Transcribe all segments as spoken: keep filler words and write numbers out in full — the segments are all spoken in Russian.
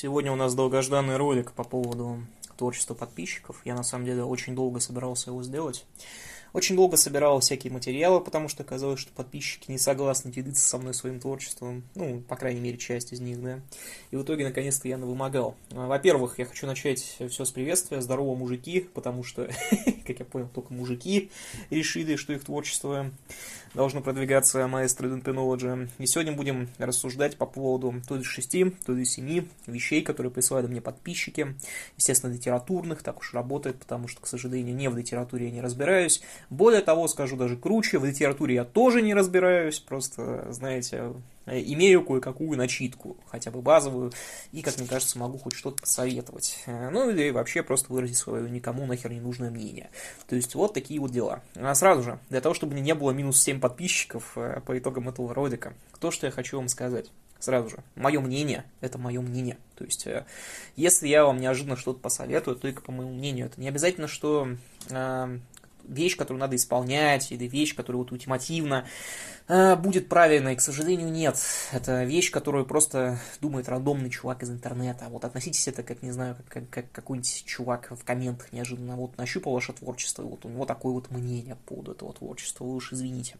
Сегодня у нас долгожданный ролик по поводу творчества подписчиков. Я на самом деле очень долго собирался его сделать. Очень долго собирал всякие материалы, потому что казалось, что подписчики не согласны делиться со мной своим творчеством. Ну, по крайней мере, часть из них, да. И в итоге, наконец-то, я навымогал. Во-первых, я хочу начать все с приветствия. Здорово, мужики, потому что, как я понял, только мужики решили, что их творчество должно продвигаться, маэстро Демпенолоджи. И сегодня будем рассуждать по поводу то ли шести, то ли семи вещей, которые присылали мне подписчики. Естественно, литературных, так уж работает, потому что, к сожалению, не в литературе я не разбираюсь. Более того, скажу даже круче, в литературе я тоже не разбираюсь, просто, знаете, имею кое-какую начитку, хотя бы базовую, и, как мне кажется, могу хоть что-то посоветовать. Ну, или вообще просто выразить свое никому нахер не нужное мнение. То есть, вот такие вот дела. А сразу же, для того, чтобы мне не было минус семь подписчиков по итогам этого ролика, то, что я хочу вам сказать. Сразу же, мое мнение – это мое мнение. То есть, если я вам неожиданно что-то посоветую, только по моему мнению. Это не обязательно, что вещь, которую надо исполнять, или вещь, которая вот ультимативно э, будет правильной. К сожалению, нет. Это вещь, которую просто думает рандомный чувак из интернета. Вот относитесь это, как, не знаю, как, как, как какой-нибудь чувак в комментах неожиданно вот нащупал ваше творчество, и вот у него такое вот мнение по поводу этого творчества. Вы уж извините.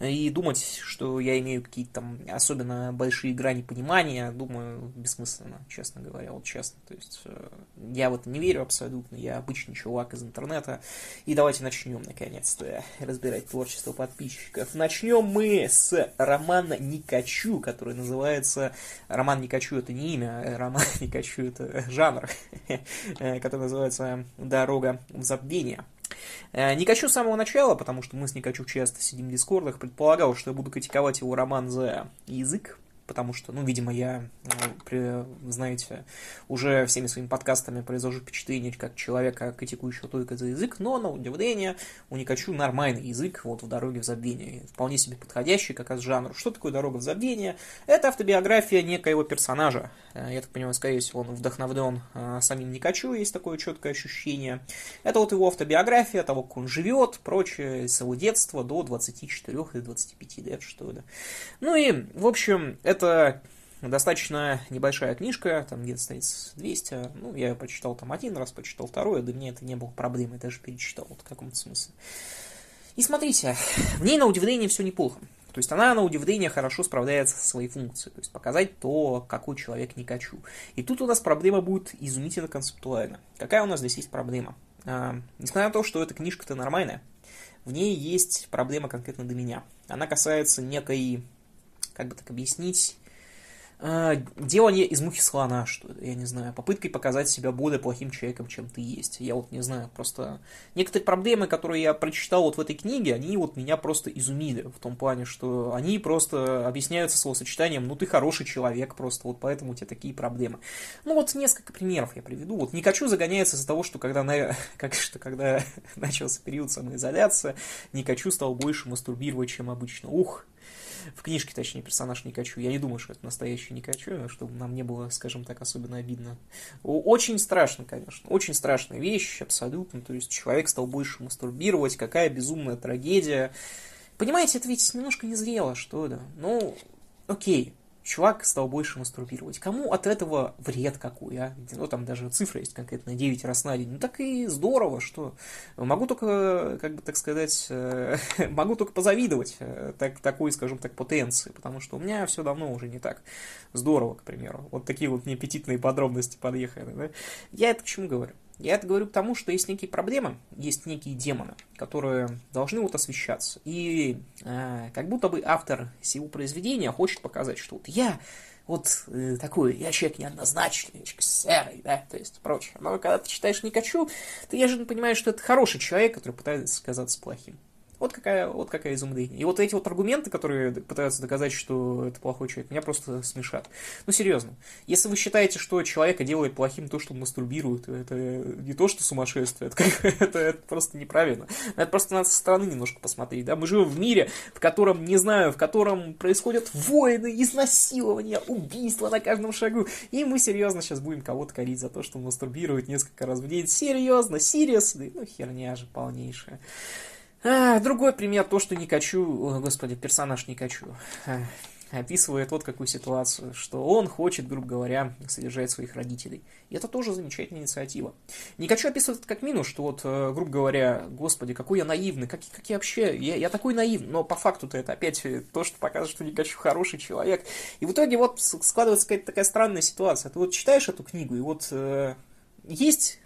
И думать, что я имею какие-то там особенно большие грани понимания, думаю, бессмысленно, честно говоря, вот честно. То есть, э, я в это не верю абсолютно. Я обычный чувак из интернета. И давайте начнем. Начнем, наконец-то, разбирать творчество подписчиков. Начнем мы с романа Никачу, который называется... Роман Никачу — это не имя, роман Никачу — это жанр, который называется «Дорога в забвение». Никачу с самого начала, потому что мы с Никачу часто сидим в дискордах, предполагал, что я буду критиковать его роман за язык. Потому что, ну, видимо, я, знаете, уже всеми своими подкастами произвожу впечатление как человека, критикующего только за язык, но, на удивление, у Никачу нормальный язык вот в «Дороге в забвение», вполне себе подходящий как раз жанру. Что такое «Дорога в забвение»? Это автобиография некоего персонажа. Я так понимаю, скорее всего, он вдохновлен самим Никачу, есть такое четкое ощущение. Это вот его автобиография, того, как он живет, прочее, с его детства до двадцати четырёх или двадцати пяти лет, что ли. Ну и, в общем, это... Это достаточно небольшая книжка, там где-то стоит двести, ну, я ее прочитал там один раз, прочитал второй, да мне это не было проблемой, я даже перечитал, вот в каком-то смысле. И смотрите, в ней на удивление все неплохо. То есть она, на удивление, хорошо справляется со своей функцией. То есть показать то, какой человек Никачу. И тут у нас проблема будет изумительно концептуальна. Какая у нас здесь есть проблема? А, несмотря на то, что эта книжка-то нормальная, в ней есть проблема конкретно для меня. Она касается некой... Как бы так объяснить? Делание из мухи слона, что я не знаю, попыткой показать себя более плохим человеком, чем ты есть. Я вот не знаю, просто некоторые проблемы, которые я прочитал вот в этой книге, они вот меня просто изумили в том плане, что они просто объясняются словосочетанием, ну ты хороший человек просто, вот поэтому у тебя такие проблемы. Ну вот несколько примеров я приведу. Вот Никачу загоняется из-за того, что когда, на... как, что, когда начался период самоизоляции, Никачу стал больше мастурбировать, чем обычно. Ух! В книжке, точнее, персонаж Никачу. Я не думаю, что это настоящий Никачу, чтобы нам не было, скажем так, особенно обидно. Очень страшно, конечно. Очень страшная вещь, абсолютно. То есть человек стал больше мастурбировать. Какая безумная трагедия. Понимаете, это ведь немножко незрело, что ли. Ну, окей. Чувак стал больше мастурбировать. Кому от этого вред какой, а? Ну, там даже цифра есть конкретно, девять раз на день. Ну, так и здорово, что... Могу только, как бы так сказать, могу только позавидовать так, такой, скажем так, потенции, потому что у меня все давно уже не так здорово, к примеру. Вот такие вот неаппетитные подробности подъехали, да? Я это к чему говорю? Я это говорю потому, что есть некие проблемы, есть некие демоны, которые должны вот освещаться. И э, как будто бы автор сего произведения хочет показать, что вот я вот э, такой, я человек неоднозначный, человек серый, да, то есть прочее. Но когда ты читаешь Никачу, ты неожиданно понимаешь, что это хороший человек, который пытается казаться плохим. Вот какая, вот какая изумление. И вот эти вот аргументы, которые пытаются доказать, что это плохой человек, меня просто смешат. Ну, серьезно. Если вы считаете, что человека делает плохим то, что он мастурбирует, это не то, что сумасшествие, это, как, это, это просто неправильно. Это просто надо со стороны немножко посмотреть. Да? Мы живем в мире, в котором, не знаю, в котором происходят войны, изнасилования, убийства на каждом шагу. И мы серьезно сейчас будем кого-то корить за то, что он мастурбирует несколько раз в день. Серьезно, серьезно. Ну, херня же полнейшая. Другой пример, то, что Никачу, господи, персонаж Никачу, описывает вот какую ситуацию, что он хочет, грубо говоря, содержать своих родителей. И это тоже замечательная инициатива. Никачу описывает это как минус, что вот, грубо говоря, господи, какой я наивный, как, как я вообще, я, я такой наивный, но по факту-то это опять то, что показывает, что Никачу хороший человек. И в итоге вот складывается какая-то такая странная ситуация. Ты вот читаешь эту книгу, и вот э, есть,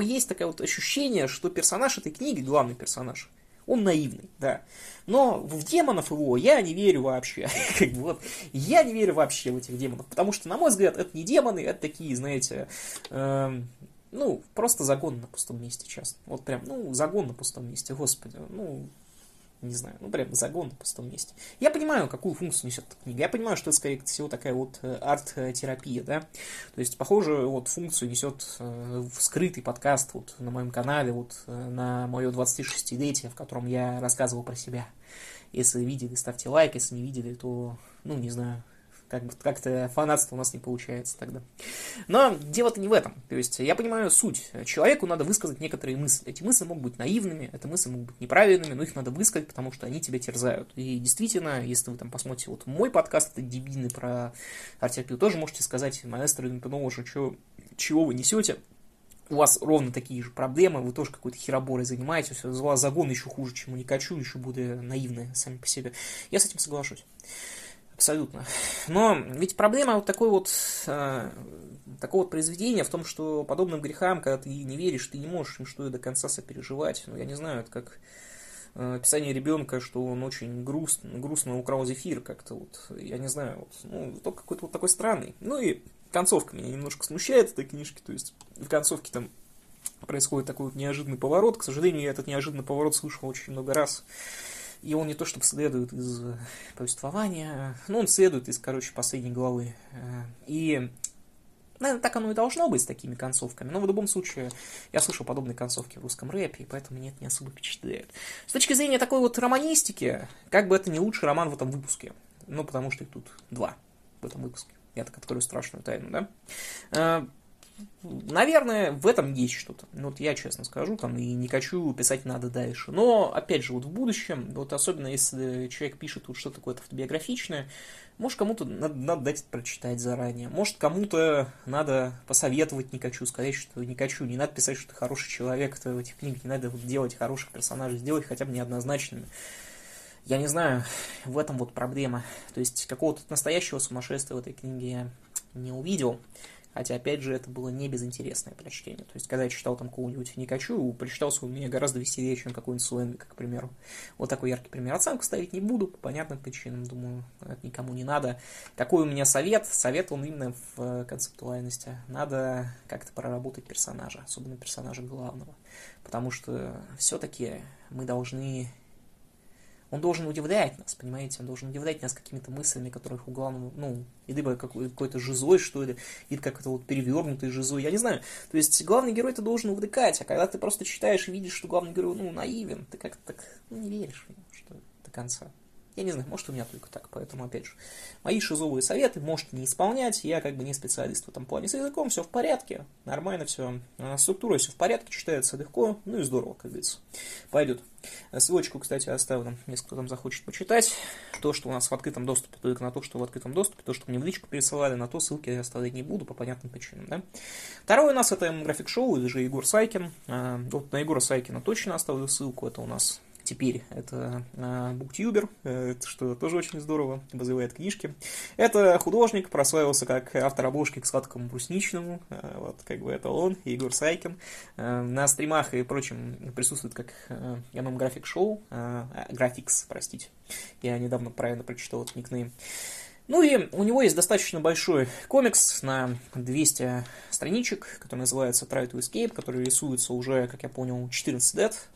есть такое вот ощущение, что персонаж этой книги, главный персонаж, он наивный, да. Но в демонов его я не верю вообще. Как бы вот, я не верю вообще в этих демонов. Потому что, на мой взгляд, это не демоны, это такие, знаете, э, ну, просто загон на пустом месте часто. Вот прям, ну, загон на пустом месте, господи, ну, не знаю, ну, прям загон на пустом месте. Я понимаю, какую функцию несет эта книга. Я понимаю, что это, скорее всего, такая вот арт-терапия, да. То есть, похоже, вот функцию несет э, скрытый подкаст вот на моем канале, вот на мое двадцатишестилетие, в котором я рассказывал про себя. Если видели, ставьте лайк, если не видели, то, ну, не знаю, как-то как фанатство у нас не получается тогда. Но дело-то не в этом. То есть, я понимаю суть. Человеку надо высказать некоторые мысли. Эти мысли могут быть наивными, эти мысли могут быть неправильными, но их надо высказать, потому что они тебя терзают. И действительно, если вы там посмотрите вот мой подкаст, это дебильный про арт-терапию, тоже можете сказать, маэстро Лимпинову, чего, чего вы несете. У вас ровно такие же проблемы, вы тоже какой-то хероборой занимаетесь, у вас загон еще хуже, чем у Никачу, еще более наивные сами по себе. Я с этим соглашусь. Абсолютно. Но ведь проблема вот такой вот, э, такого вот произведения в том, что подобным грехам, когда ты не веришь, ты не можешь им что и до конца сопереживать. Ну, я не знаю, это как э, описание ребенка, что он очень груст, грустно украл зефир как-то вот. Я не знаю, вот, ну, только какой-то вот такой странный. Ну и концовка меня немножко смущает, этой книжки, то есть в концовке там происходит такой вот неожиданный поворот. К сожалению, я этот неожиданный поворот слышал очень много раз. И он не то чтобы следует из повествования, но он следует из, короче, последней главы. И, наверное, так оно и должно быть с такими концовками. Но в любом случае, я слышал подобные концовки в русском рэпе, и поэтому меня это не особо впечатляет. С точки зрения такой вот романистики, как бы это не лучший роман в этом выпуске. Ну, потому что их тут два в этом выпуске. Я так открою страшную тайну, да? Наверное, в этом есть что-то. Вот я честно скажу, там и Никачу писать надо дальше. Но, опять же, вот в будущем, вот особенно если человек пишет вот что-то такое автобиографичное, может, кому-то надо, надо дать это прочитать заранее. Может, кому-то надо посоветовать Никачу, сказать, что Никачу, не надо писать, что ты хороший человек, то в этих книгах не надо вот делать хороших персонажей, сделать хотя бы неоднозначными. Я не знаю, в этом вот проблема. То есть, какого-то настоящего сумасшествия в этой книге я не увидел. Хотя, опять же, это было не безинтересное прочтение. То есть, когда я читал там какого-нибудь Никачу, прочитался у меня гораздо веселее, чем какой-нибудь Суэнвика, к примеру. Вот такой яркий пример. Оценку ставить не буду, по понятным причинам, думаю, это никому не надо. Какой у меня совет? Совет, он именно в концептуальности. Надо как-то проработать персонажа, особенно персонажа главного. Потому что все-таки мы должны... Он должен удивлять нас, понимаете? Он должен удивлять нас какими-то мыслями, которых у главного, ну, либо какой-то жизой, что ли, или как-то вот перевернутой жизой, я не знаю. То есть главный герой ты должен увлекать, а когда ты просто читаешь и видишь, что главный герой, ну, наивен, ты как-то так, ну, не веришь в него, что до конца. Я не знаю, может, у меня только так, поэтому, опять же, мои шизовые советы можете не исполнять, я как бы не специалист в этом плане. С языком все в порядке, нормально все, структура все в порядке, читается легко, ну и здорово, как говорится, пойдет. Ссылочку, кстати, оставлю, если кто там захочет почитать. То, что у нас в открытом доступе, только на то, что в открытом доступе, то, что мне в личку пересылали, на то ссылки я оставлять не буду, по понятным причинам, да. Второе у нас это график-шоу, или же Егор Сайкин. Вот на Егора Сайкина точно оставлю ссылку, это у нас... Теперь это э, буктюбер, э, что тоже очень здорово, вызывает книжки. Это художник, прославился как автор обложки к «Сладкому брусничному». Э, вот как бы это он, Егор Сайкин. Э, на стримах и прочем присутствует как эм эм график-шоу, э, графикс, простите. Я недавно правильно прочитал этот никнейм. Ну и у него есть достаточно большой комикс на двести страничек, который называется «Try to Escape», который рисуется уже, как я понял, четырнадцать лет,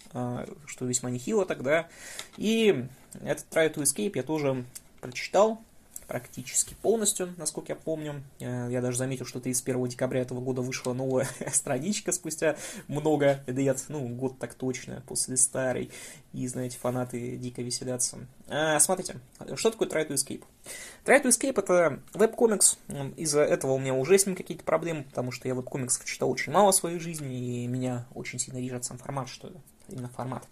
что весьма нехило тогда. И этот «Try to Escape» я тоже прочитал практически полностью, насколько я помню. Я даже заметил, что тридцать первого декабря этого года вышла новая страничка спустя много лет, ну, год так точно, после старой. И, знаете, фанаты дико веселятся. А, смотрите, что такое Try to Escape? Try to Escape — это веб-комикс. Из-за этого у меня уже с ним какие-то проблемы, потому что я веб-комиксов читал очень мало в своей жизни, и меня очень сильно режет сам формат, что именно формат.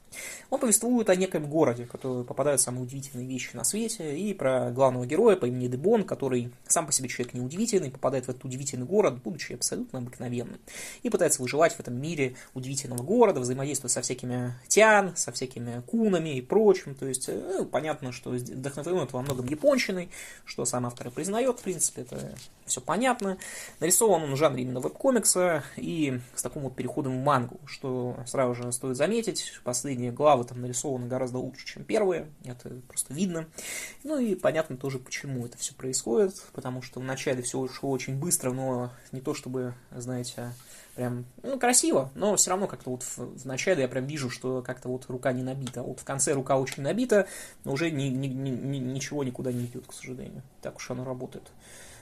Он повествует о неком городе, в который попадают самые удивительные вещи на свете, и про главного героя по имени Дебон, который сам по себе человек неудивительный, попадает в этот удивительный город, будучи абсолютно обыкновенным, и пытается выживать в этом мире удивительного города, взаимодействуя со всякими тян, со всякими кунами и прочим. То есть, ну, понятно, что вдохновлено во многом японщиной, что сам автор и признает, в принципе, это все понятно. Нарисован он в жанре именно веб-комикса и с таким вот переходом в мангу, что сразу же стоит заметить, последние главы там нарисованы гораздо лучше, чем первые, это просто видно. Ну и понятно тоже, почему это все происходит, потому что вначале все шло очень быстро, но не то чтобы, знаете, прям, ну, красиво, но все равно как-то вот в, в начале я прям вижу, что как-то вот рука не набита. Вот в конце рука очень набита, но уже ни, ни, ни, ничего никуда не идет, к сожалению. Так уж оно работает.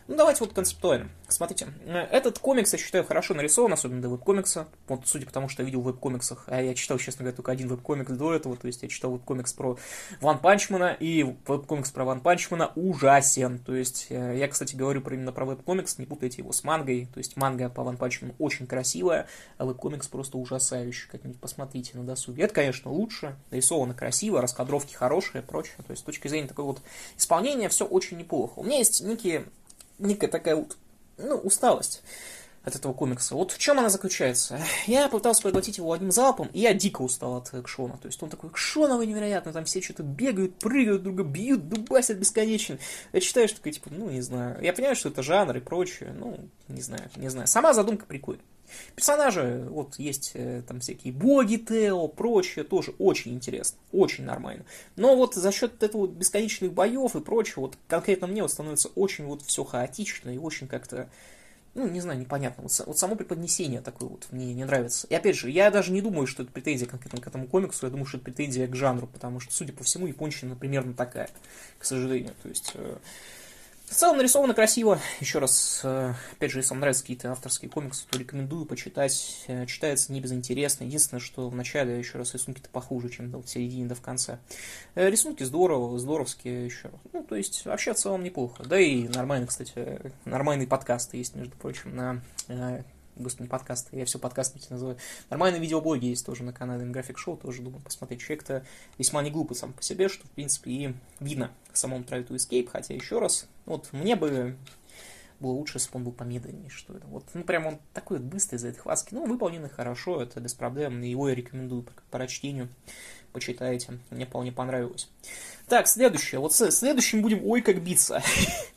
Ну, давайте вот концептуально. Смотрите, этот комикс, я считаю, хорошо нарисован, особенно до веб-комикса. Вот, судя по тому, что я видел в веб-комиксах, а я читал, честно говоря, только один веб-комикс до этого, то есть я читал веб-комикс про Ван Панчмана, и веб-комикс про Ван Панчмана ужасен. То есть я, кстати, говорю про, именно про веб-комикс, не путайте его с мангой. То есть манга по Ван Панчману очень красивая, а веб-комикс просто ужасающий. Как-нибудь посмотрите на досуге. Это, конечно, лучше, нарисовано красиво, раскадровки хорошие и прочее. То есть с точки зрения такого вот исполнения все очень неплохо. У меня есть некие... некая такая вот, ну, усталость от этого комикса. Вот в чем она заключается? Я пытался проглотить его одним залпом, и я дико устал от экшона. То есть он такой экшоновый невероятно, там все что-то бегают, прыгают, друга бьют, дубасят бесконечно. Я читаю, что такое, типа, ну, не знаю. Я понимаю, что это жанр и прочее, ну, не знаю, не знаю. Сама задумка прикольная. Персонажи, вот есть там всякие боги, Тео, прочее, тоже очень интересно, очень нормально. Но вот за счет этого бесконечных боев и прочего, вот конкретно мне вот становится очень вот все хаотично и очень как-то, ну, не знаю, непонятно. Вот, вот само преподнесение такое вот мне не нравится. И опять же, я даже не думаю, что это претензия конкретно к этому комиксу, я думаю, что это претензия к жанру, потому что, судя по всему, японщина примерно такая, к сожалению, то есть... В целом нарисовано красиво. Еще раз, опять же, если вам нравятся какие-то авторские комиксы, то рекомендую почитать. Читается не безинтересно. Единственное, что в начале, еще раз, рисунки-то похуже, чем в середине до в конце. Рисунки здорово, здоровские еще. Ну, то есть, вообще, в целом неплохо. Да и нормальные, кстати, нормальные подкасты есть, между прочим, на... Господи, не подкасты, я все подкастами называю. Нормальные видеоблоги есть тоже на канале Graphic Show, тоже думаю посмотреть. Человек-то весьма не глупый сам по себе, что, в принципе, и видно в самом Try to Escape, хотя, еще раз, вот мне бы было лучше, если бы он был помедленнее, что это. Вот, ну, прям он такой вот быстрый из-за этой хватки, но выполнено хорошо, это без проблем, его я рекомендую по прочтению, почитайте, мне вполне понравилось. Так, следующее. Вот с следующим будем ой как биться.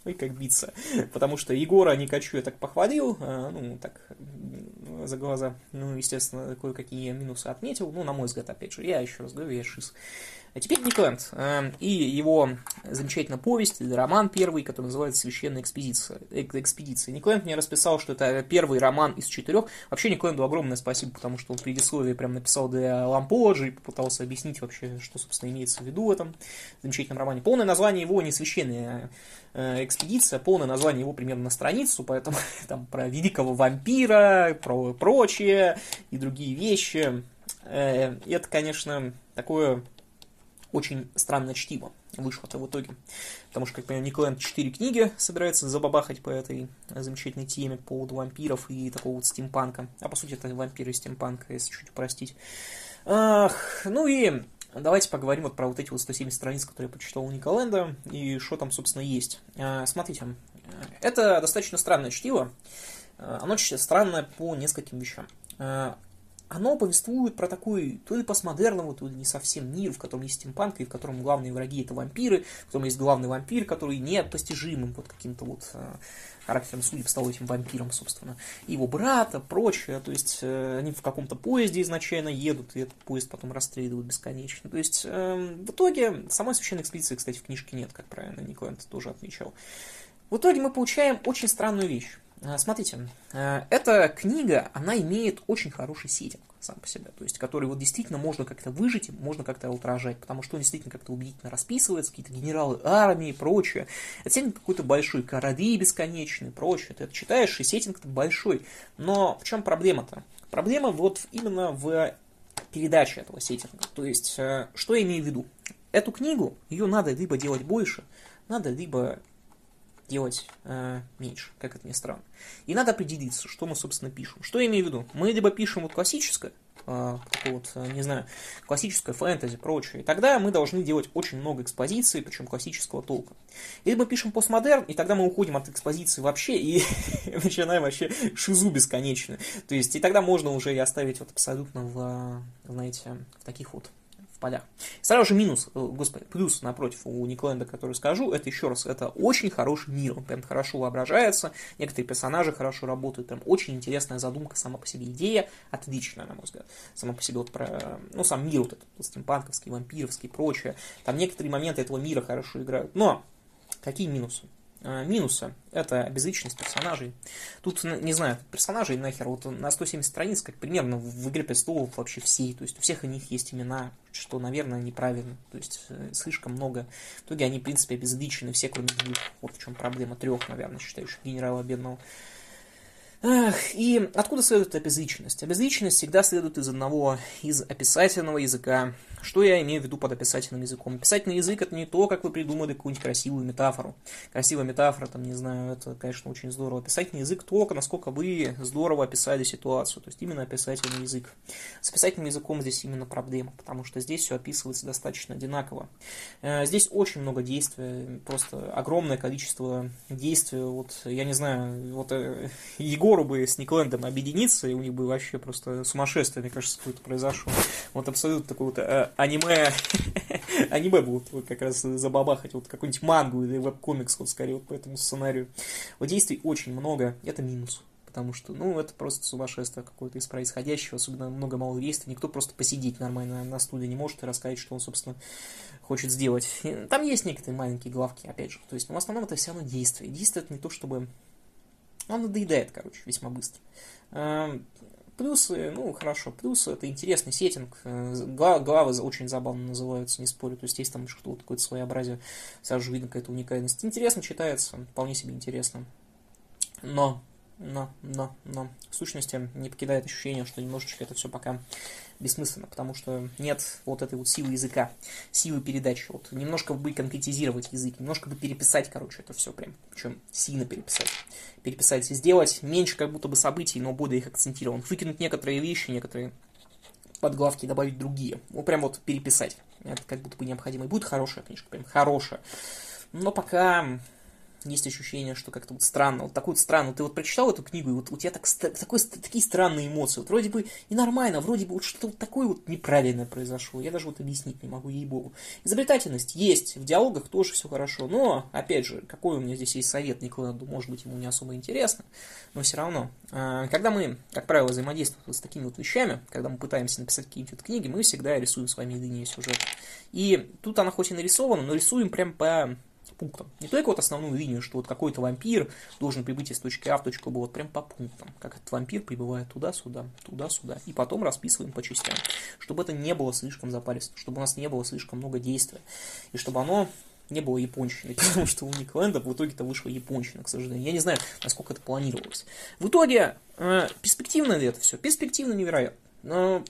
Ой как биться. Потому что Егора Никачу я так похвалил. Ну, так, за глаза. Ну, естественно, кое-какие минусы отметил. Ну, на мой взгляд, опять же. Я еще раз говорю, я шиз. А теперь Никлэнд. И его замечательная повесть, роман первый, который называется «Священная экспедиция». экспедиция. Никлэнд мне расписал, что это первый роман из четырех. Вообще, Никлэнду огромное спасибо, потому что он в предисловии прям написал для Ламподжи и попытался объяснить вообще, что, собственно, имеется в виду в этом замечательном романе. Полное название его не «Священная экспедиция», полное название его примерно на страницу, поэтому там про великого вампира, про прочее и другие вещи. Это, конечно, такое очень странное чтиво вышло-то в итоге. Потому что, как понимаю, Никлэнд четыре книги собирается забабахать по этой замечательной теме, по поводу вампиров и такого вот стимпанка. А по сути это вампиры и стимпанк, если чуть упростить. Ах, ну и... Давайте поговорим вот про вот эти вот сто семьдесят страниц, которые я почитал у Никлэнда, и что там, собственно, есть. Смотрите, это достаточно странное чтиво. Оно странное по нескольким вещам. Оно повествует про такой, то ли постмодерновый, то ли не совсем мир, в котором есть стимпанк, и в котором главные враги это вампиры, в котором есть главный вампир, который непостижимым вот каким-то вот характером судеб стал этим вампиром, собственно. И его брата, прочее, то есть э, они в каком-то поезде изначально едут, и этот поезд потом расстреливают бесконечно. То есть э, в итоге самой священной экспедиции, кстати, в книжке нет, как правильно Никлэнд тоже отмечал. В итоге мы получаем очень странную вещь. Смотрите, эта книга, она имеет очень хороший сеттинг сам по себе, то есть, который вот действительно можно как-то выжить, можно как-то отражать, потому что он действительно как-то убедительно расписывается, какие-то генералы армии и прочее. Это сеттинг какой-то большой, короли бесконечные и прочее. Ты это читаешь, и сеттинг-то большой. Но в чем проблема-то? Проблема вот именно в передаче этого сеттинга. То есть, что я имею в виду? Эту книгу, ее надо либо делать больше, надо либо делать э, меньше, как это ни странно. И надо определиться, что мы, собственно, пишем. Что я имею в виду? Мы либо пишем вот классическое, э, вот, не знаю, классическое фэнтези, прочее, и тогда мы должны делать очень много экспозиций, причем классического толка. Либо пишем постмодерн, и тогда мы уходим от экспозиции вообще и начинаем вообще шизу бесконечную. То есть, и тогда можно уже и оставить вот абсолютно в, знаете, в таких вот полях. Сразу же минус, господи, плюс напротив у Никленда, который скажу, это еще раз, это очень хороший мир, он прям хорошо воображается, некоторые персонажи хорошо работают, прям очень интересная задумка сама по себе, идея отличная, на мой взгляд, сама по себе вот про, ну, сам мир вот этот, стимпанковский, вампировский и прочее, там некоторые моменты этого мира хорошо играют, но какие минусы? Минусы – это обезличенность персонажей. Тут, не знаю, персонажей нахер, вот на сто семьдесят страниц, как примерно в «Игре престолов» вообще все, то есть у всех у них есть имена, что, наверное, неправильно, то есть слишком много. В итоге они, в принципе, обезличены, все, кроме двух, вот в чем проблема, трех, наверное, считающих генерала бедного. Ах, и откуда следует обезличенность? Обезличенность всегда следует из одного, из описательного языка. Что я имею в виду под описательным языком? Описательный язык — это не то, как вы придумали какую-нибудь красивую метафору. Красивая метафора, там, не знаю, это, конечно, очень здорово. Описательный язык — то, насколько вы здорово описали ситуацию. То есть именно описательный язык. С описательным языком здесь именно проблема, потому что здесь все описывается достаточно одинаково. Здесь очень много действий, просто огромное количество действий. Вот, я не знаю, вот Егор бы с Никлендом объединиться, и у них бы вообще просто сумасшествие, мне кажется, какое-то произошло. Вот абсолютно такое вот э, аниме, аниме будут вот, как раз забабахать, вот какой-нибудь мангу или веб-комикс, вот скорее, вот по этому сценарию. Вот действий очень много, это минус. Потому что, ну, это просто сумасшествие какое-то из происходящего, особенно много малых действий. Никто просто посидеть нормально на стуле не может и рассказать, что он, собственно, хочет сделать. Там есть некоторые маленькие главки, опять же. То есть, но в основном это все равно действие. Действие — это не то, чтобы... Он надоедает, короче, весьма быстро. Плюсы, ну, хорошо, плюсы — это интересный сеттинг. Главы очень забавно называются, не спорю. То есть есть там что-то, какое-то своеобразие, сразу же видно какая-то уникальность. Интересно читается, вполне себе интересно. Но, но, но, но, в сущности, не покидает ощущение, что немножечко это все пока бессмысленно, потому что нет вот этой вот силы языка, силы передачи. Вот немножко бы конкретизировать язык, немножко бы переписать, короче, это все прям, причем сильно переписать. Переписать и сделать меньше как будто бы событий, но более их акцентирован. Выкинуть некоторые вещи, некоторые подглавки, добавить другие. Вот прям вот переписать. Это как будто бы необходимо. И будет хорошая книжка, прям хорошая. Но пока... Есть ощущение, что как-то вот странно, вот такую вот странную, ты вот прочитал эту книгу, и вот у тебя так, такой, такие странные эмоции, вот вроде бы и нормально, вроде бы вот что-то вот такое вот неправильное произошло, я даже вот объяснить не могу, ей-богу. Изобретательность есть, в диалогах тоже все хорошо, но, опять же, какой у меня здесь есть совет Никленду, может быть, ему не особо интересно, но все равно, когда мы, как правило, взаимодействуем с такими вот вещами, когда мы пытаемся написать какие-нибудь книги, мы всегда рисуем с вами линии сюжета. И тут она хоть и нарисована, но рисуем прям по... пунктом. Не только вот основную линию, что вот какой-то вампир должен прибыть из точки А в точку Б, вот прям по пунктам, как этот вампир прибывает туда-сюда, туда-сюда, и потом расписываем по частям, чтобы это не было слишком запаристо, чтобы у нас не было слишком много действия, и чтобы оно не было японщиной, потому что у Никленда в итоге-то вышла японщина, к сожалению. Я не знаю, насколько это планировалось. В итоге, э, перспективно ли это все? Перспективно невероятно. Но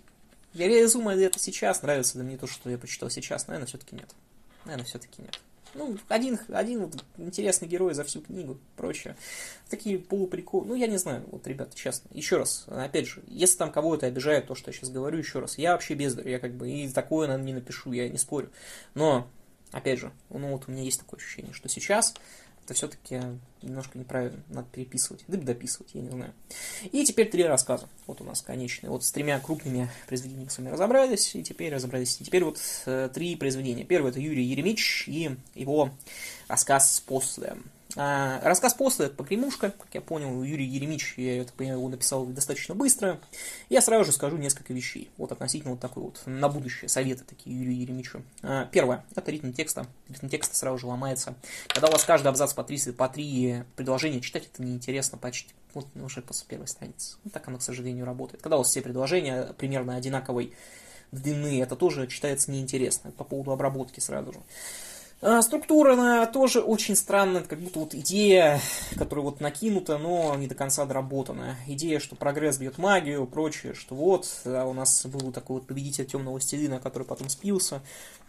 я реализую ли это сейчас? Нравится ли мне то, что я прочитал сейчас? Наверное, все-таки нет. Наверное, все-таки нет. Ну, один, один вот интересный герой за всю книгу, прочее. Такие полуприколы. Ну, я не знаю, вот, ребята, честно. Еще раз, опять же, если там кого-то обижает то, что я сейчас говорю, еще раз, я вообще бездарь, я как бы и такое, наверное, не напишу, я не спорю. Но, опять же, ну вот у меня есть такое ощущение, что сейчас это все-таки немножко неправильно, надо переписывать, да дописывать, я не знаю. И теперь три рассказа, вот у нас конечные, вот с тремя крупными произведениями с вами разобрались, и теперь разобрались, и теперь вот э, три произведения. Первое — это Юрий Еремич и его рассказ «После». А, рассказ «После» — это погремушка, как я понял, Юрий Еремич, я так понимаю, его написал достаточно быстро. Я сразу же скажу несколько вещей, вот относительно вот такой вот, на будущее, советы такие Юрию Еремичу. А, первое — это ритм текста, ритм текста сразу же ломается. Когда у вас каждый абзац по три, по три предложения, читать это неинтересно почти, вот уже после первой страницы. Вот так оно, к сожалению, работает. Когда у вас все предложения примерно одинаковой длины, это тоже читается неинтересно, по поводу обработки сразу же. Структура, она тоже очень странная, как будто вот идея, которая вот накинута, но не до конца доработана. Идея, что прогресс бьет магию, прочее, что вот, да, у нас был такой вот победитель темного стелина, который потом спился.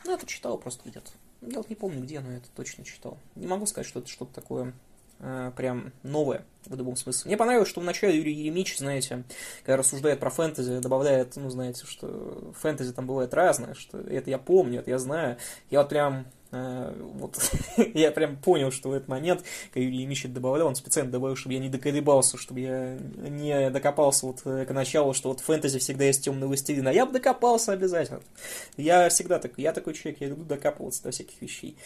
Ну, это читал просто где-то. Я вот не помню где, но я это точно читал. Не могу сказать, что это что-то такое э, прям новое в любом смысле. Мне понравилось, что вначале Юрий Еремич, знаете, когда рассуждает про фэнтези, добавляет, ну, знаете, что фэнтези там бывает разное, что это я помню, это я знаю. Я вот прям... Вот. Я прям понял, что в этот момент, когда Юрий Еремич это добавлял, он специально добавил, чтобы я не доколебался, чтобы я не докопался вот к началу, что вот в фэнтези всегда есть темный властелин, а я бы докопался обязательно. Я всегда такой, я такой человек, я люблю докапываться до всяких вещей.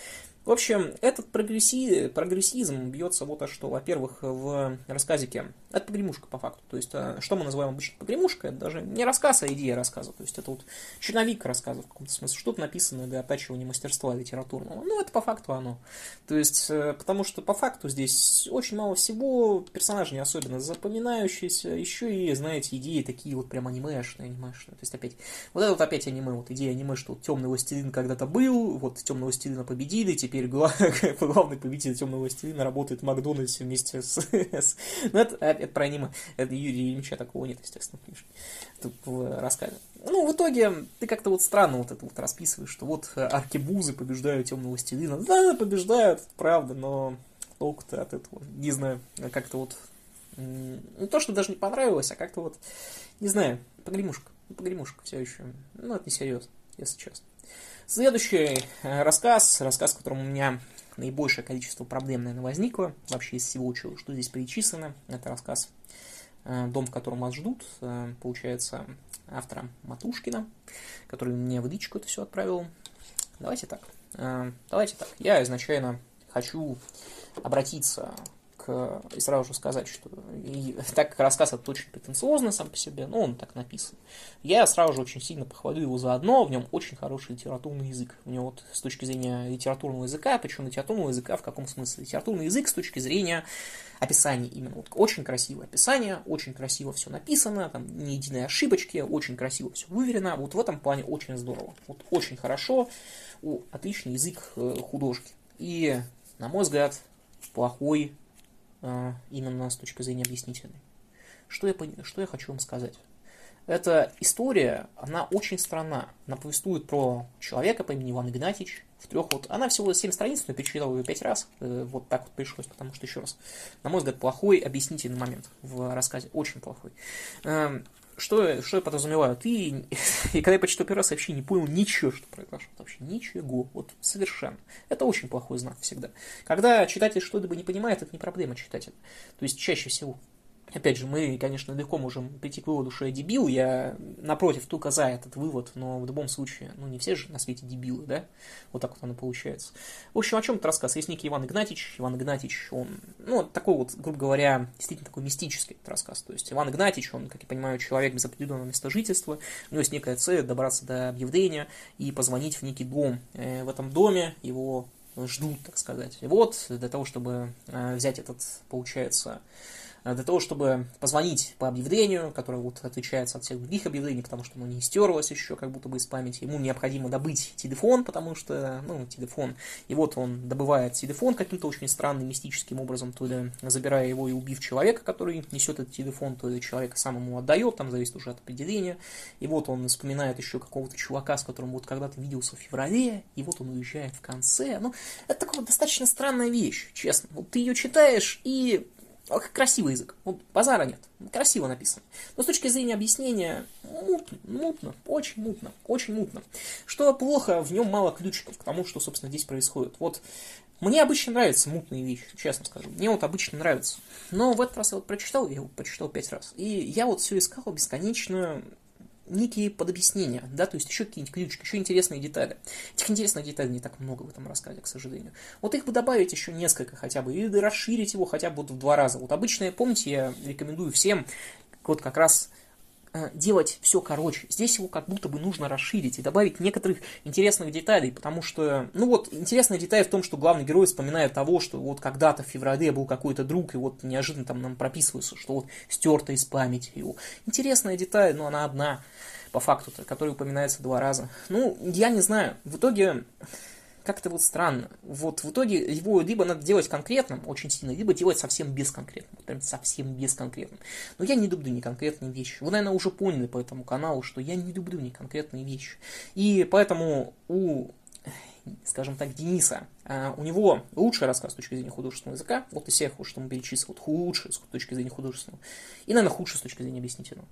В общем, этот прогресси, прогрессизм бьется вот о что. Во-первых, в рассказике, это погремушка по факту, то есть что мы называем обычно погремушкой, это даже не рассказ, а идея рассказа, то есть это вот черновик рассказа в каком-то смысле, что-то написанное для оттачивания мастерства литературного, ну это по факту оно, то есть потому что по факту здесь очень мало всего, персонажи не особенно запоминающиеся, еще и, знаете, идеи такие вот прям анимешные, анимешные, то есть опять, вот это вот опять аниме, вот идея аниме, что вот темный властелин когда-то был, вот темного властелина победили, теперь Теперь главный победитель темного властелина работает в Макдональдсе вместе с... с... Ну, это, это про аниме. Это Юрия Еремича такого нет, естественно, в книжке. Тут в рассказе. Ну, в итоге, ты как-то вот странно вот это вот расписываешь, что вот аркебузы побеждают темного властелина. Да, побеждают, правда, но толку-то от этого. Не знаю, как-то вот... Не то, что даже не понравилось, а как-то вот... Не знаю, погремушка. Погремушка все еще. Ну, это не серьезно, если честно. Следующий рассказ, рассказ, в котором у меня наибольшее количество проблем, наверное, возникло, вообще из всего, что здесь перечислено, это рассказ «Дом, в котором вас ждут», получается, автора Матушкина, который мне в личку это все отправил. Давайте так, давайте так, я изначально хочу обратиться к... и сразу же сказать, что и, так как рассказ этот очень претенциозный сам по себе, но он так написан, я сразу же очень сильно похвалю его за одно, в нем очень хороший литературный язык. У него вот с точки зрения литературного языка, причем литературного языка в каком смысле? Литературный язык с точки зрения описания именно. Вот, очень красивое описание, очень красиво все написано, там ни единой ошибочки, очень красиво все выверено. Вот в этом плане очень здорово. Вот очень хорошо, о, отличный язык художки. И, на мой взгляд, плохой именно с точки зрения объяснительной. Что я, что я хочу вам сказать? Эта история, она очень странна. Она повествует про человека по имени Иван Игнатьич. В трех вот... Она всего семь страниц, но я перечитал ее пять раз. Вот так вот пришлось, потому что, еще раз, на мой взгляд, плохой объяснительный момент в рассказе. Очень плохой. Что, что я подразумеваю? Ты, и когда я почитал первый раз, я вообще не понял ничего, что произошло. Вообще ничего. Вот совершенно. Это очень плохой знак всегда. Когда читатель что-либо не понимает, это не проблема читателя. То есть чаще всего. Опять же, мы, конечно, легко можем прийти к выводу, что я дебил. Я, напротив, только за этот вывод, но в любом случае, ну, не все же на свете дебилы, да? Вот так вот оно получается. В общем, о чем этот рассказ? Есть некий Иван Игнатьич. Иван Игнатьич, он, ну, такой вот, грубо говоря, действительно такой мистический этот рассказ. То есть Иван Игнатьич, он, как я понимаю, человек без определенного места жительства. У него есть некая цель добраться до Объявления и позвонить в некий дом. В этом доме его ждут, так сказать. И вот, для того, чтобы взять этот, получается... Для того, чтобы позвонить по объявлению, которое вот отличается от всех других объявлений, потому что оно не стерлось еще, как будто бы из памяти, ему необходимо добыть телефон, потому что, ну, телефон. И вот он добывает телефон каким-то очень странным, мистическим образом, то ли забирая его и убив человека, который несет этот телефон, то ли человека сам ему отдает, там зависит уже от определения. И вот он вспоминает еще какого-то чувака, с которым вот когда-то виделся в феврале, и вот он уезжает в конце. Ну, это такая вот достаточно странная вещь, честно. Вот ты ее читаешь и... Красивый язык, вот базара нет, красиво написано. Но с точки зрения объяснения, мутно, мутно, очень мутно, очень мутно. Что плохо, в нем мало ключиков к тому, что, собственно, здесь происходит. Вот мне обычно нравятся мутные вещи, честно скажу, мне вот обычно нравятся. Но в этот раз я вот прочитал, я его прочитал пять раз, и я вот все искал бесконечно... некие подобъяснения, да, то есть еще какие-нибудь ключики, еще интересные детали. Этих интересных деталей не так много в этом рассказе, к сожалению. Вот их бы добавить еще несколько хотя бы, или расширить его хотя бы в два раза. Вот обычно, помните, я рекомендую всем вот как раз э, делать все короче. Здесь его как будто бы нужно расширить и добавить некоторых интересных деталей, потому что, ну вот, интересная деталь в том, что главный герой вспоминает того, что вот когда-то в феврале был какой-то друг, и вот неожиданно там нам прописывается, что вот стерто из памяти его. Интересная деталь, но она одна. По факту-то, который упоминается два раза. Ну, я не знаю. В итоге, как-то вот странно. Вот в итоге его либо надо делать конкретным, очень сильно, либо делать совсем бесконкретным. Вот прям совсем бесконкретным. Но я не люблю неконкретные вещи. Вы, наверное, уже поняли по этому каналу, что я не люблю неконкретные вещи. И поэтому у скажем так, Дениса. Uh, у него лучший рассказ с точки зрения художественного языка, вот из всех, что мы перечислил, худший с точки зрения художественного, и, наверное, худший с точки зрения объяснительного.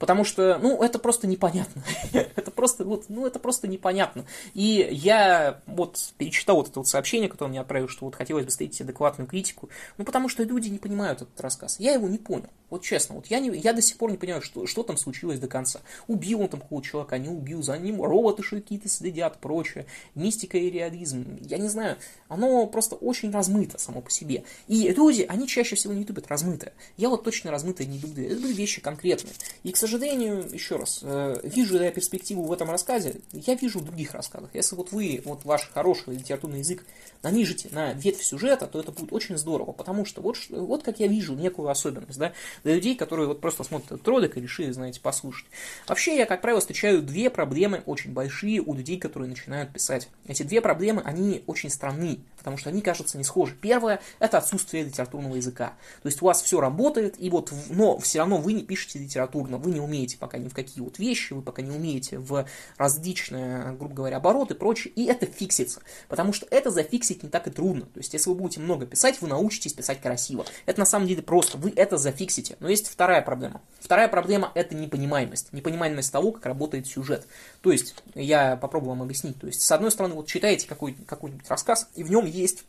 Потому что, ну, это просто непонятно. это просто, вот, ну, это просто непонятно. И я вот перечитал вот это вот сообщение, которое мне отправил, что вот хотелось бы встретить адекватную критику. Ну, потому что люди не понимают этот рассказ. Я его не понял. Вот честно, вот я, не, я до сих пор не понимаю, что, что там случилось до конца. Убил он там какого-то человека, не убил, за ним роботы какие-то следят, прочее. Мистика и реализм. Я не знаю. Оно просто очень размыто само по себе. И люди, они чаще всего не любят размытое. Я вот точно размытое не люблю. Я люблю вещи конкретные. И, к сожалению, К сожалению, еще раз, вижу я перспективу в этом рассказе, я вижу в других рассказах. Если вот вы, вот ваш хороший литературный язык нанижите на ветвь сюжета, то это будет очень здорово, потому что вот, вот как я вижу некую особенность, да, для людей, которые вот просто смотрят этот ролик и решили, знаете, послушать. Вообще, я, как правило, встречаю две проблемы очень большие у людей, которые начинают писать. Эти две проблемы, они очень странны, потому что они, кажется, не схожи. Первое – это отсутствие литературного языка. То есть у вас все работает, и вот, но все равно вы не пишете литературно, вы не умеете пока ни в какие вот вещи, вы пока не умеете в различные, грубо говоря, обороты и прочее, и это фиксится, потому что это зафиксить не так и трудно, то есть если вы будете много писать, вы научитесь писать красиво, это на самом деле просто, вы это зафиксите, но есть вторая проблема, вторая проблема это непонимаемость, непонимаемость того, как работает сюжет, то есть я попробую вам объяснить, то есть с одной стороны вот читаете какой- какой-нибудь рассказ, и в нем есть...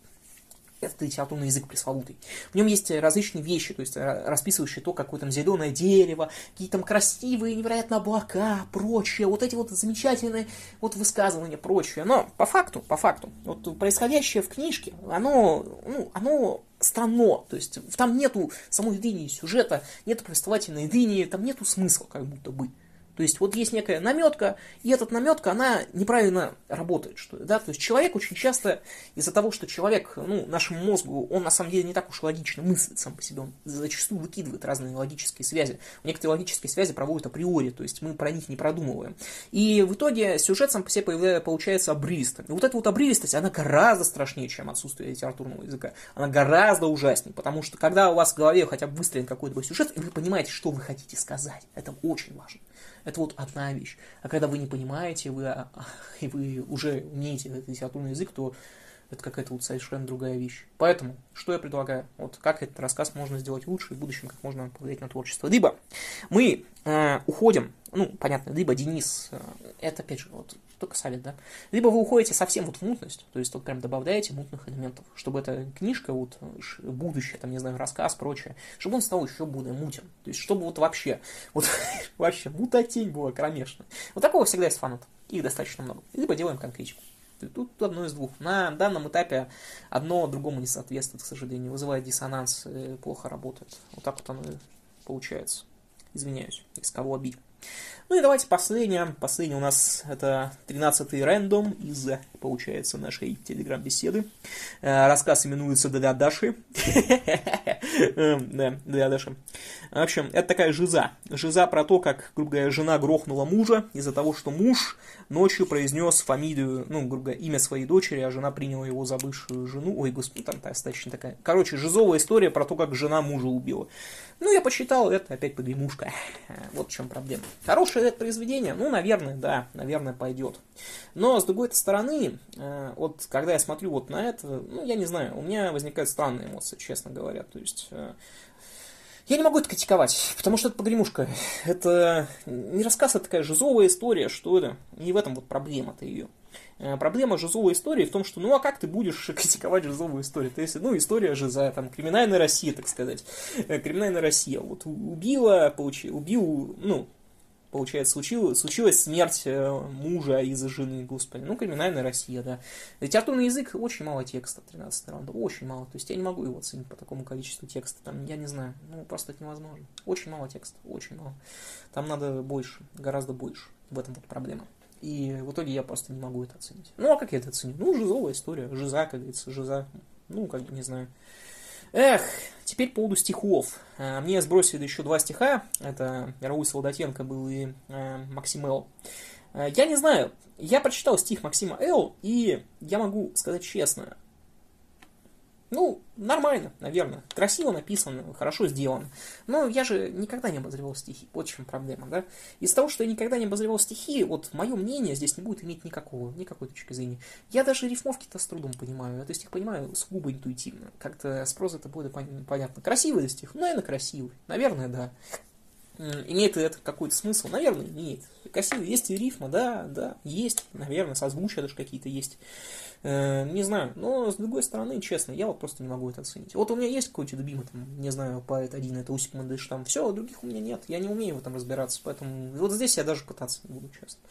Это литературный язык пресловутый. В нем есть различные вещи, то есть расписывающие то, какое там зеленое дерево, какие там красивые, невероятно облака, прочее, вот эти вот замечательные вот высказывания, прочее. Но по факту, по факту, вот происходящее в книжке, оно, ну, оно странно, то есть там нету самой линии сюжета, нету повествовательной линии, там нету смысла как будто бы. То есть вот есть некая наметка, и эта наметка, она неправильно работает. Что, да? То есть человек очень часто, из-за того, что человек, ну, нашему мозгу, он на самом деле не так уж логично мыслит сам по себе, он зачастую выкидывает разные логические связи. Некоторые логические связи проводят априори, то есть мы про них не продумываем. И в итоге сюжет сам по себе получается обрывистым. И вот эта вот обрывистость, она гораздо страшнее, чем отсутствие литературного языка. Она гораздо ужаснее, потому что когда у вас в голове хотя бы выстроен какой-то сюжет, и вы понимаете, что вы хотите сказать, это очень важно. Это вот одна вещь. А когда вы не понимаете, вы, а, и вы уже умеете этот литературный язык, то это какая-то вот совершенно другая вещь. Поэтому, что я предлагаю? Вот как этот рассказ можно сделать лучше, и в будущем как можно повлиять на творчество. Либо мы э, уходим, ну, понятно, либо Денис, э, это опять же, вот, только совет, да? Либо вы уходите совсем вот в мутность, то есть вот прям добавляете мутных элементов, чтобы эта книжка, вот, будущее, там, не знаю, рассказ, прочее, чтобы он стал еще более мутен. То есть, чтобы вот вообще, вот вообще мутотень была кромешная. Вот такого всегда есть фанат, их достаточно много. Либо делаем конкретику. Тут одно из двух. На данном этапе одно другому не соответствует, к сожалению. Вызывает диссонанс, плохо работает. Вот так вот оно и получается. Извиняюсь, из кого обидел. Ну и давайте последнее. Последнее у нас это тринадцатый рэндом из, получается, нашей телеграм-беседы. Рассказ именуется «Для Даши». Да, «Для Даши». В общем, это такая жиза. Жиза про то, как, грубо говоря, жена грохнула мужа из-за того, что муж ночью произнес фамилию, ну, грубо говоря, имя своей дочери, а жена приняла его за бывшую жену. Ой, господи, там достаточно такая. Короче, жизовая история про то, как жена мужа убила. Ну, я почитал, это опять подремушка. Вот в чем проблема. Хорошее это произведение, ну, наверное, да, наверное, пойдет. Но, с другой стороны, вот, когда я смотрю вот на это, ну, я не знаю, у меня возникают странные эмоции, честно говоря, то есть... Я не могу это критиковать, потому что это погремушка. Это не рассказ, а такая жизовая история, что это. Не в этом вот проблема-то ее. Проблема жизовой истории в том, что ну а как ты будешь критиковать жизовую историю? То есть, ну, история жиза, там, криминальная Россия, так сказать. Криминальная Россия. Вот убила, получи, убил, ну, получается, случилось, случилась смерть мужа из-за жены, господи. Ну, криминальная Россия, да. Литературный язык, очень мало текста, тринадцатый раунд, очень мало. То есть я не могу его оценить по такому количеству текста, там, я не знаю, ну, просто это невозможно. Очень мало текста, очень мало. Там надо больше, гораздо больше, в этом вот проблема. И в итоге я просто не могу это оценить. Ну, а как я это оценю? Ну, жизовая история, жиза, как говорится, жиза, ну, как бы, не знаю. Эх, теперь по поводу стихов. Мне сбросили еще два стиха. Это Рауль Солдатенко был и Максим Л. Я не знаю, я прочитал стих Максима Л, и я могу сказать честно, Ну, нормально, наверное. Красиво написано, хорошо сделано. Но я же никогда не обозревал стихи. Вот в чем проблема, да? Из-за того, что я никогда не обозревал стихи, вот мое мнение здесь не будет иметь никакого, никакой точки зрения. Я даже рифмовки-то с трудом понимаю. То есть их понимаю сугубо интуитивно. Как-то с прозой это будет понятно. Красивый стих? Ну, наверное, красивый. Наверное, да. Имеет ли это какой-то смысл? Наверное, имеет. Красивый. Есть и рифма, да, да, есть. Наверное, созвучия даже какие-то есть. Не знаю, но с другой стороны, честно, я вот просто не могу это оценить. Вот у меня есть какой-то любимый, там, не знаю, поэт один, это Осип Мандельштам, все, а других у меня нет, я не умею в этом разбираться, поэтому вот здесь я даже пытаться не буду, честно.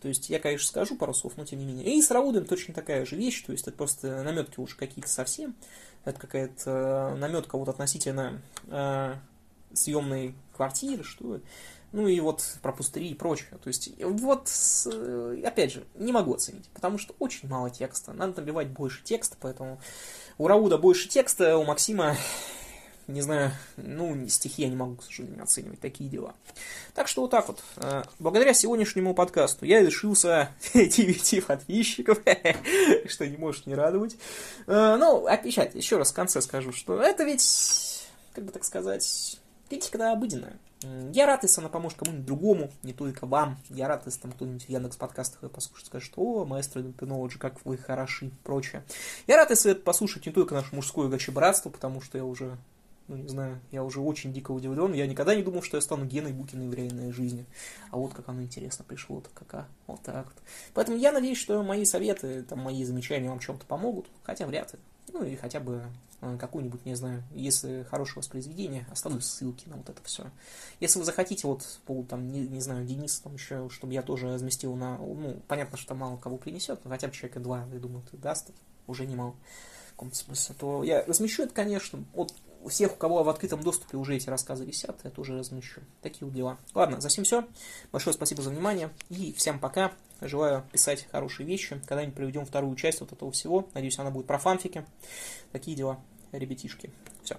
То есть я, конечно, скажу пару слов, но тем не менее. И с Раудом точно такая же вещь, то есть это просто наметки уже какие-то совсем, это какая-то наметка вот относительно э, съемной квартиры, что ли. Ну и вот про пустыри и прочее. То есть, вот, опять же, не могу оценить, потому что очень мало текста. Надо набивать больше текста, поэтому у Рауда больше текста, у Максима, не знаю, ну, стихи я не могу, к сожалению, оценивать. Такие дела. Так что вот так вот. Благодаря сегодняшнему подкасту я лишился девяти подписчиков, что не может не радовать. Ну, опять, еще раз в конце скажу, что это ведь, как бы так сказать, критика-то обыденная. Я рад, если она поможет кому-нибудь другому, не только вам. Я рад, если там кто-нибудь в Яндекс.Подкастах ее послушает, скажет, что «О, маэстро Дентенолоджи, как вы хороши» и прочее. Я рад, если это послушать не только наше мужское гачебратство, потому что я уже, ну не знаю, я уже очень дико удивлен. Я никогда не думал, что я стану Геной Букиной в реальной жизни. А вот как оно интересно пришло, как, вот так вот. Поэтому я надеюсь, что мои советы, там, мои замечания вам чем-то помогут, хотя вряд ли. Ну и хотя бы какую-нибудь, не знаю, если хорошее воспроизведение, оставлю ссылки на вот это все. Если вы захотите, вот, по, там, не, не знаю, Дениса там еще, чтобы я тоже разместил на, ну, понятно, что мало кого принесет, но хотя бы человека два, я думаю, это даст, уже немало в каком-то смысле, то я размещу это, конечно, от всех, у кого в открытом доступе уже эти рассказы висят, я тоже размещу. Такие вот дела. Ладно, за всем все. Большое спасибо за внимание и всем пока. Желаю писать хорошие вещи. Когда-нибудь проведем вторую часть вот этого всего. Надеюсь, она будет про фанфики. Такие дела, ребятишки. Все.